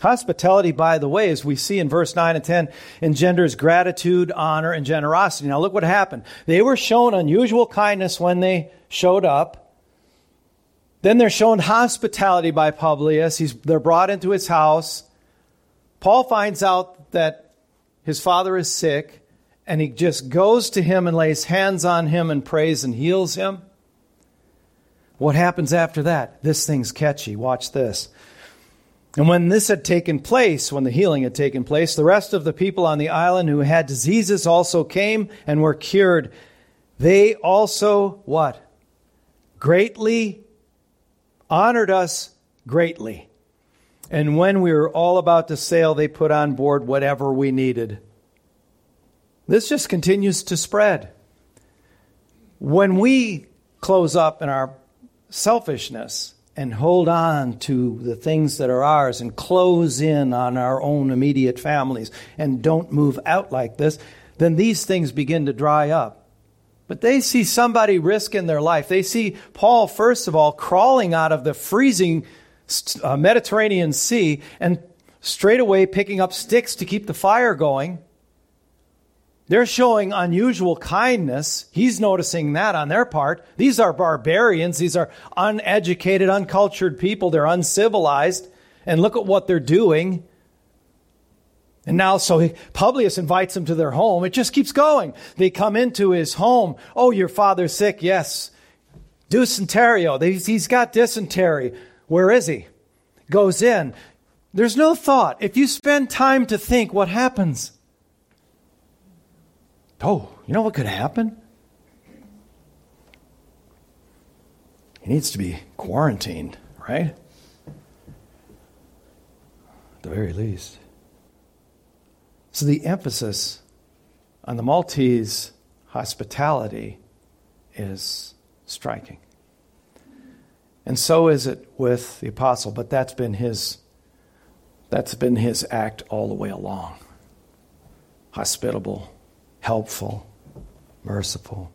Hospitality, by the way, as we see in verse nine and ten, engenders gratitude, honor, and generosity. Now look what happened. They were shown unusual kindness when they showed up. Then they're shown hospitality by Publius. He's, they're brought into his house. Paul finds out that his father is sick, and he just goes to him and lays hands on him and prays and heals him. What happens after that? This thing's catchy. Watch this. And when this had taken place, when the healing had taken place, the rest of the people on the island who had diseases also came and were cured. They also, what? Greatly honored us greatly. And when we were all about to sail, they put on board whatever we needed. This just continues to spread. When we close up in our selfishness and hold on to the things that are ours and close in on our own immediate families and don't move out like this, then these things begin to dry up. But they see somebody risking their life. They see Paul, first of all, crawling out of the freezing Uh, Mediterranean Sea and straight away picking up sticks to keep the fire going. They're showing unusual kindness. He's noticing that on their part. These are barbarians. These are uneducated, uncultured people. They're uncivilized. And look at what they're doing. And now, so he, Publius invites them to their home. It just keeps going. They come into his home. Oh, your father's sick. Yes. Dysenterio. They, he's got dysentery. Where is he? Goes in. There's no thought. If you spend time to think, what happens? Oh, you know what could happen? He needs to be quarantined, right? At the very least. So the emphasis on the Maltese hospitality is striking. And so is it with the apostle, but that's been his that's been his act all the way along. Hospitable, helpful, merciful.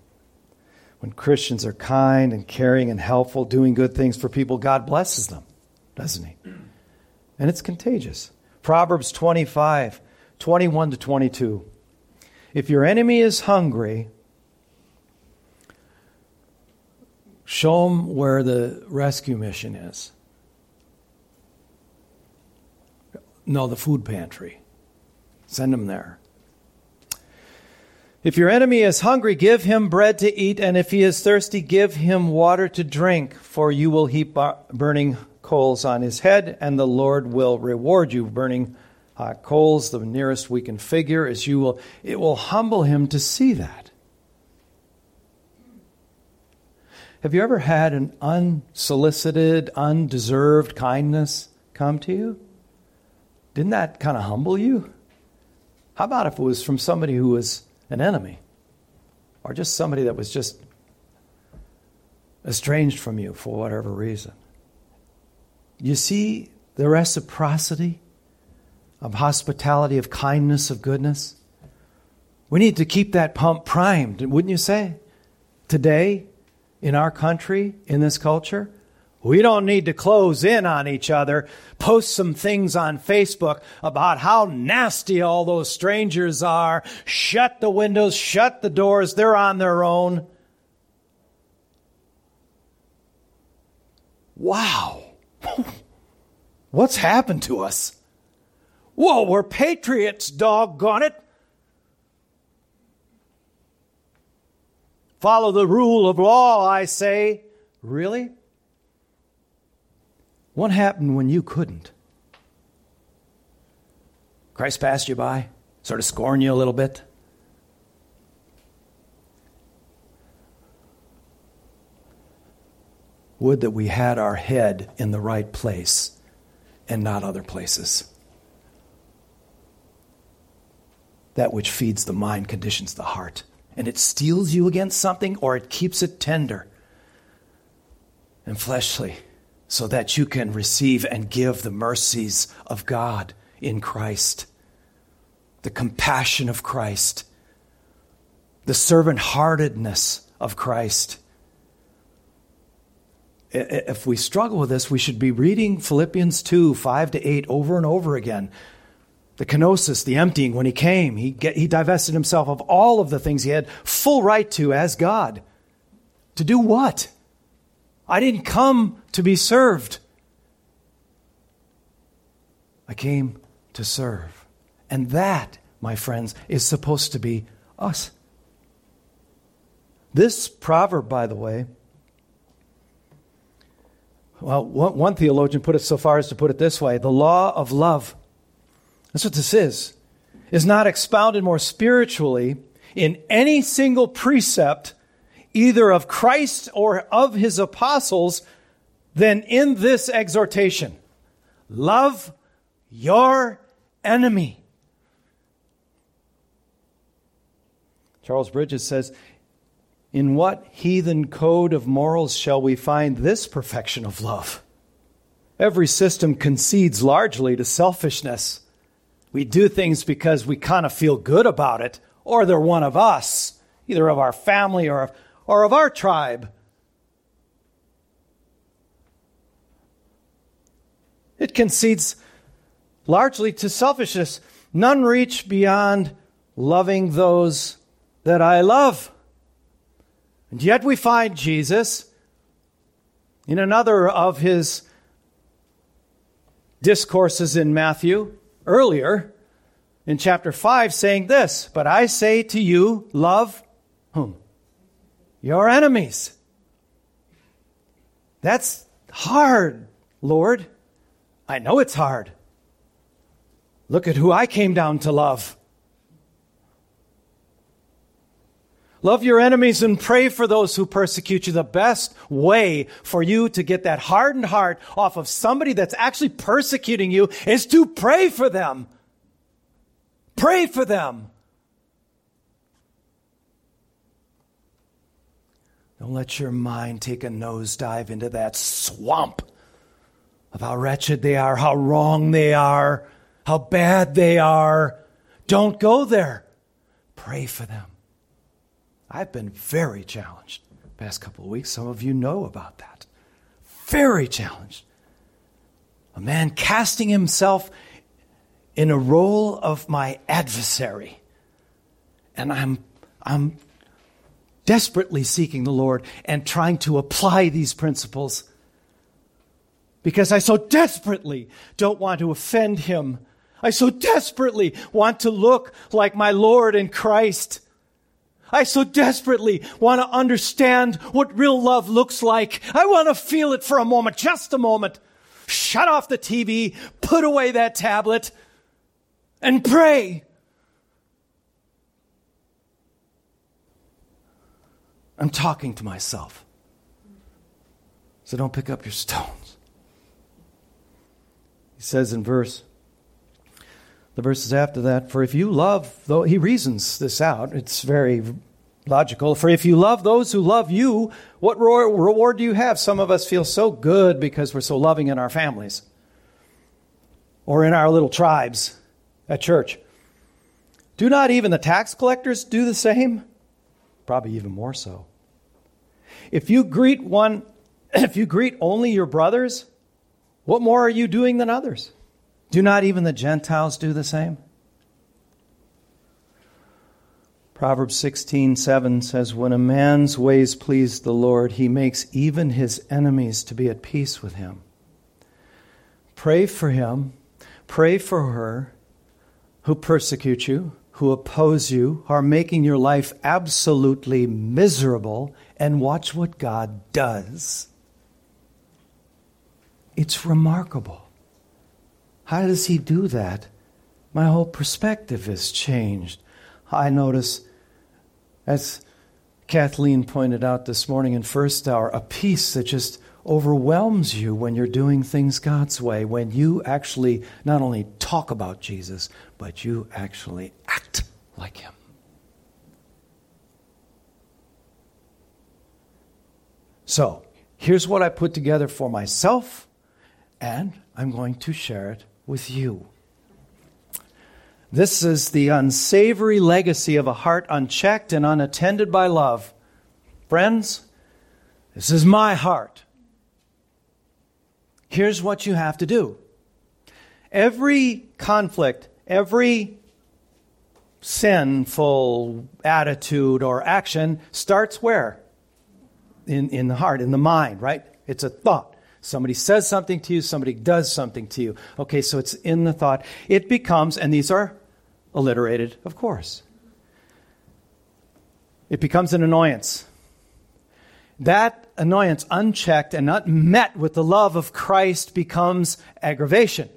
When Christians are kind and caring and helpful, doing good things for people, God blesses them, doesn't he? And it's contagious. Proverbs twenty-five, twenty-one to twenty-two. If your enemy is hungry, show them where the rescue mission is. No, the food pantry. Send them there. If your enemy is hungry, give him bread to eat, and if he is thirsty, give him water to drink, for you will heap burning coals on his head, and the Lord will reward you. Burning uh, coals, the nearest we can figure, is you will. It will humble him to see that. Have you ever had an unsolicited, undeserved kindness come to you? Didn't that kind of humble you? How about if it was from somebody who was an enemy, or just somebody that was just estranged from you for whatever reason? You see the reciprocity of hospitality, of kindness, of goodness? We need to keep that pump primed, wouldn't you say? Today, in our country, in this culture, we don't need to close in on each other, post some things on Facebook about how nasty all those strangers are, shut the windows, shut the doors, they're on their own. Wow. What's happened to us? Whoa, we're patriots, doggone it. Follow the rule of law, I say. Really? What happened when you couldn't? Christ passed you by, sort of scorn you a little bit. Would that we had our head in the right place and not other places. That which feeds the mind conditions the heart, and it steels you against something, or it keeps it tender and fleshly, so that you can receive and give the mercies of God in Christ, the compassion of Christ, the servant-heartedness of Christ. If we struggle with this, we should be reading Philippians two, five to eight over and over again. The kenosis, the emptying, when he came, he, get, he divested himself of all of the things he had full right to as God. To do what? I didn't come to be served. I came to serve. And that, my friends, is supposed to be us. This proverb, by the way, well, one theologian put it so far as to put it this way: the law of love, that's what this is, is not expounded more spiritually in any single precept either of Christ or of his apostles, than in this exhortation. Love your enemy. Charles Bridges says, "In what heathen code of morals shall we find this perfection of love? Every system concedes largely to selfishness. We do things because we kind of feel good about it, or they're one of us, either of our family or of or of our tribe. It concedes largely to selfishness. None reach beyond loving those that I love." And yet we find Jesus in another of his discourses in Matthew earlier in chapter five saying this, "But I say to you, love whom? Your enemies." That's hard, Lord. I know it's hard. Look at who I came down to love. Love your enemies and pray for those who persecute you. The best way for you to get that hardened heart off of somebody that's actually persecuting you is to pray for them. Pray for them. Don't let your mind take a nosedive into that swamp of how wretched they are, how wrong they are, how bad they are. Don't go there. Pray for them. I've been very challenged the past couple of weeks. Some of you know about that. Very challenged. A man casting himself in a role of my adversary and I'm I'm desperately seeking the Lord and trying to apply these principles because I so desperately don't want to offend him. I so desperately want to look like my Lord in Christ. I so desperately want to understand what real love looks like. I want to feel it for a moment, just a moment. Shut off the T V, put away that tablet, and pray. I'm talking to myself. So don't pick up your stones. He says in verse, the verses after that, for if you love, though he reasons this out, it's very logical. For if you love those who love you, what reward do you have? Some of us feel so good because we're so loving in our families or in our little tribes at church. Do not even the tax collectors do the same? Probably even more so. If you greet one, if you greet only your brothers, what more are you doing than others? Do not even the Gentiles do the same? Proverbs sixteen seven says, when a man's ways please the Lord, he makes even his enemies to be at peace with him. Pray for him, pray for her who persecute you, who oppose you, are making your life absolutely miserable, and watch what God does. It's remarkable. How does he do that? My whole perspective is changed. I notice, as Kathleen pointed out this morning in first hour, a peace that just overwhelms you when you're doing things God's way, when you actually not only talk about Jesus, but you actually act like him. So, here's what I put together for myself, and I'm going to share it with you. This is the unsavory legacy of a heart unchecked and unattended by love. Friends, this is my heart. Here's what you have to do. Every conflict, every sinful attitude or action starts where? In, in the heart, in the mind, right? It's a thought. Somebody says something to you, somebody does something to you. Okay, so it's in the thought. It becomes, and these are alliterated, of course. It becomes an annoyance. That annoyance, unchecked and not met with the love of Christ, becomes aggravation.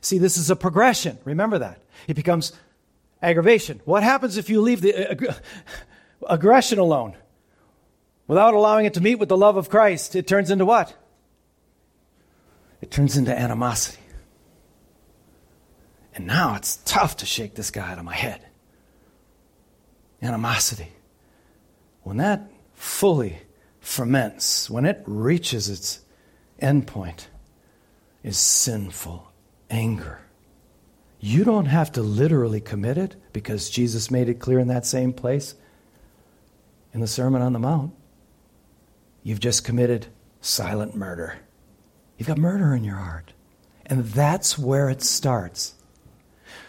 See, this is a progression. Remember that. It becomes aggravation. What happens if you leave the ag- aggression alone without allowing it to meet with the love of Christ? It turns into what? It turns into animosity. And now it's tough to shake this guy out of my head. Animosity. When that fully ferments, when it reaches its endpoint, is sinful anger. You don't have to literally commit it because Jesus made it clear in that same place in the Sermon on the Mount. You've just committed silent murder. You've got murder in your heart. And that's where it starts.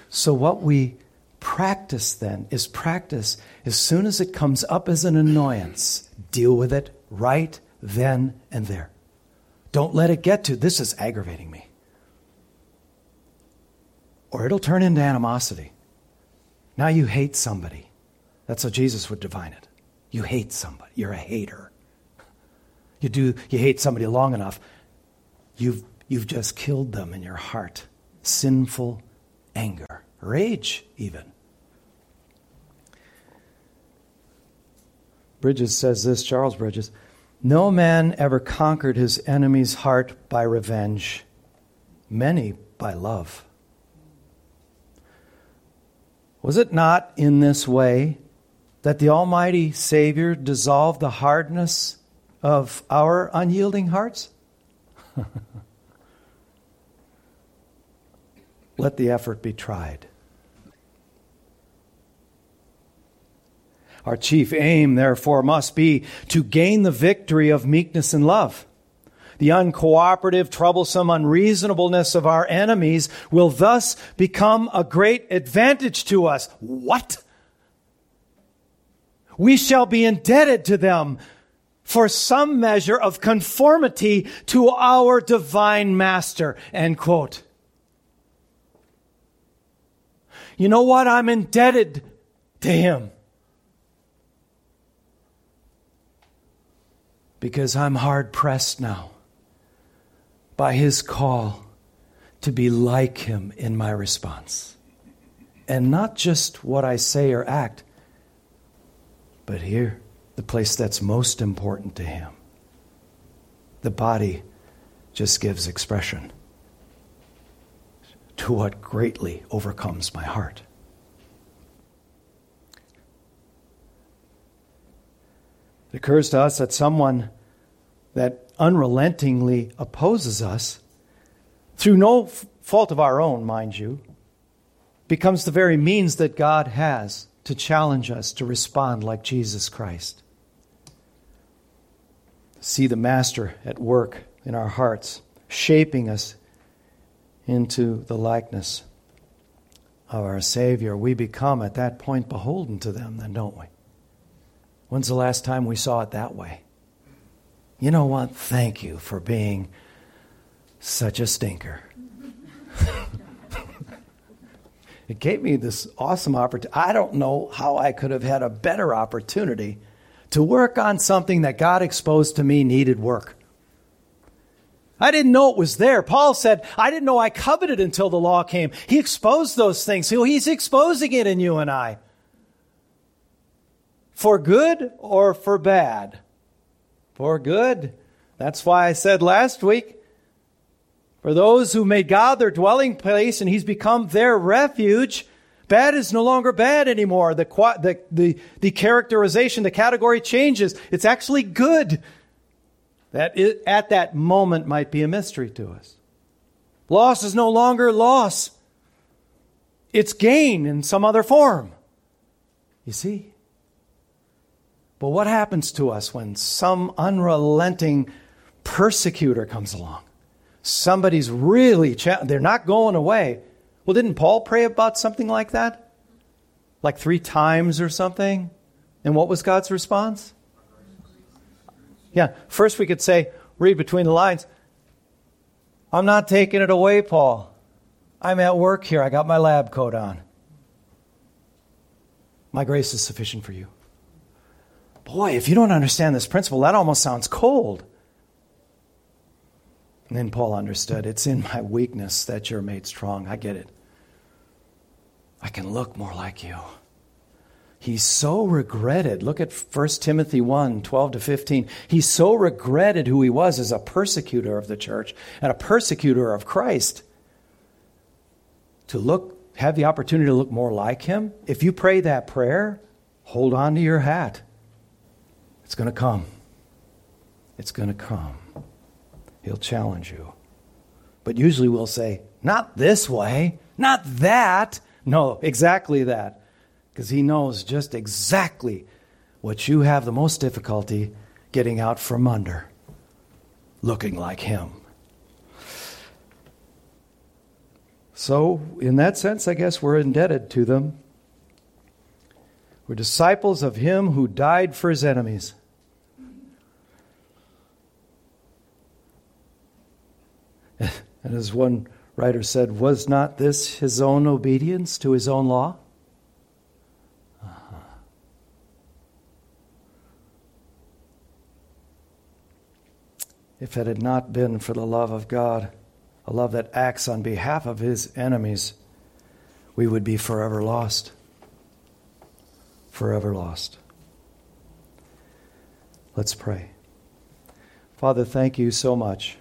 So what we practice then is practice as soon as it comes up as an annoyance. Deal with it right then and there. Don't let it get to, this is aggravating me. Or it'll turn into animosity. Now you hate somebody. That's how Jesus would define it. You hate somebody. You're a hater. You do. You hate somebody long enough, you've, you've just killed them in your heart. Sinful anger. Rage, even. Bridges says this, Charles Bridges, no man ever conquered his enemy's heart by revenge, many by love. Was it not in this way that the Almighty Savior dissolved the hardness of our unyielding hearts? Let the effort be tried. Our chief aim, therefore, must be to gain the victory of meekness and love. The uncooperative, troublesome unreasonableness of our enemies will thus become a great advantage to us. What? we shall be indebted to them for some measure of conformity to our divine master, end quote. You know what? I'm indebted to him because I'm hard pressed now by his call to be like him in my response. And not just what I say or act, but here, the place that's most important to him. The body just gives expression to what greatly overcomes my heart. It occurs to us that someone that unrelentingly opposes us, through no fault of our own, mind you, becomes the very means that God has to challenge us to respond like Jesus Christ. See the Master at work in our hearts, shaping us into the likeness of our Savior. We become at that point beholden to them then, don't we? When's the last time we saw it that way? You know what? Thank you for being such a stinker. It gave me this awesome opportunity. I don't know how I could have had a better opportunity to work on something that God exposed to me needed work. I didn't know it was there. Paul said, I didn't know I coveted until the law came. He exposed those things. He's exposing it in you and I. For good or for bad? For good. That's why I said last week, for those who made God their dwelling place and he's become their refuge, bad is no longer bad anymore. The, the, the, the characterization, the category changes. It's actually good. That it, at that moment might be a mystery to us. Loss is no longer loss. It's gain in some other form. You see? But what happens to us when some unrelenting persecutor comes along? Somebody's really, cha- they're not going away. Well, didn't Paul pray about something like that? Like three times or something? And what was God's response? Yeah, first we could say, read between the lines, I'm not taking it away, Paul. I'm at work here. I got my lab coat on. My grace is sufficient for you. Boy, if you don't understand this principle, that almost sounds cold. And then Paul understood, it's in my weakness that you're made strong. I get it. I can look more like you. He so regretted. Look at First Timothy one, twelve to fifteen. He so regretted who he was as a persecutor of the church and a persecutor of Christ. To look, have the opportunity to look more like him. If you pray that prayer, hold on to your hat. It's going to come. It's going to come. He'll challenge you. But usually we'll say, not this way, not that. No, exactly that. Because he knows just exactly what you have the most difficulty getting out from under, looking like him. So in that sense, I guess we're indebted to them. We're disciples of him who died for his enemies. And as one writer said, was not this his own obedience to his own law? Uh-huh. If it had not been for the love of God, a love that acts on behalf of his enemies, we would be forever lost. Forever lost. Let's pray. Father, thank you so much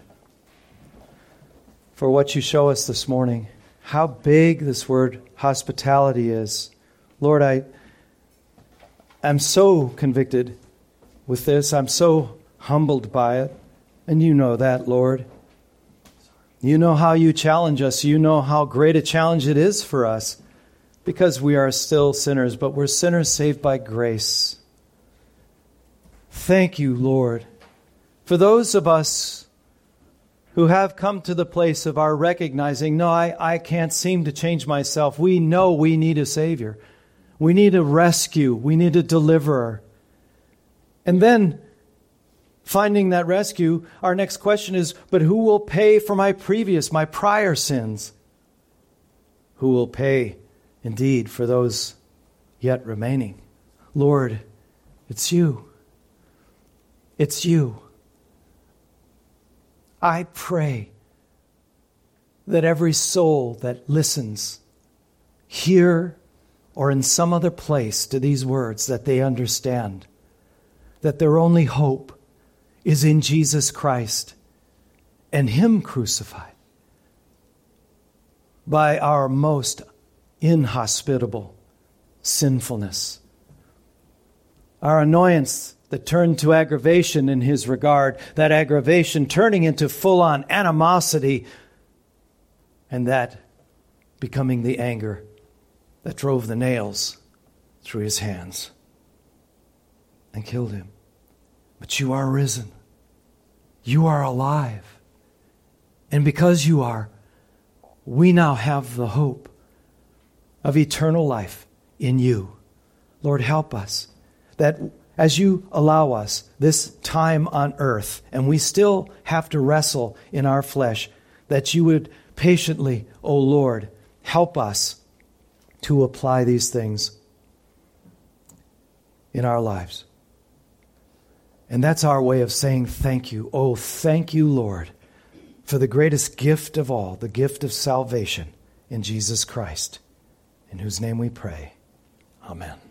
for what you show us this morning, how big this word hospitality is. Lord, I am so convicted with this. I'm so humbled by it. And you know that, Lord. You know how you challenge us. You know how great a challenge it is for us because we are still sinners, but we're sinners saved by grace. Thank you, Lord, for those of us who have come to the place of our recognizing, no, I, I can't seem to change myself. We know we need a Savior. We need a rescue. We need a deliverer. And then, finding that rescue, our next question is, but who will pay for my previous, my prior sins? Who will pay indeed for those yet remaining? Lord, it's you. It's you. I pray that every soul that listens here or in some other place to these words, that they understand that their only hope is in Jesus Christ and Him crucified. By our most inhospitable sinfulness, our annoyance that turned to aggravation in His regard, that aggravation turning into full-on animosity, and that becoming the anger that drove the nails through His hands and killed Him. But you are risen. You are alive. And because you are, we now have the hope of eternal life in you. Lord, help us that as you allow us this time on earth, and we still have to wrestle in our flesh, that you would patiently, O Lord, help us to apply these things in our lives. And that's our way of saying thank you. Oh, thank you, Lord, for the greatest gift of all, the gift of salvation in Jesus Christ, in whose name we pray. Amen.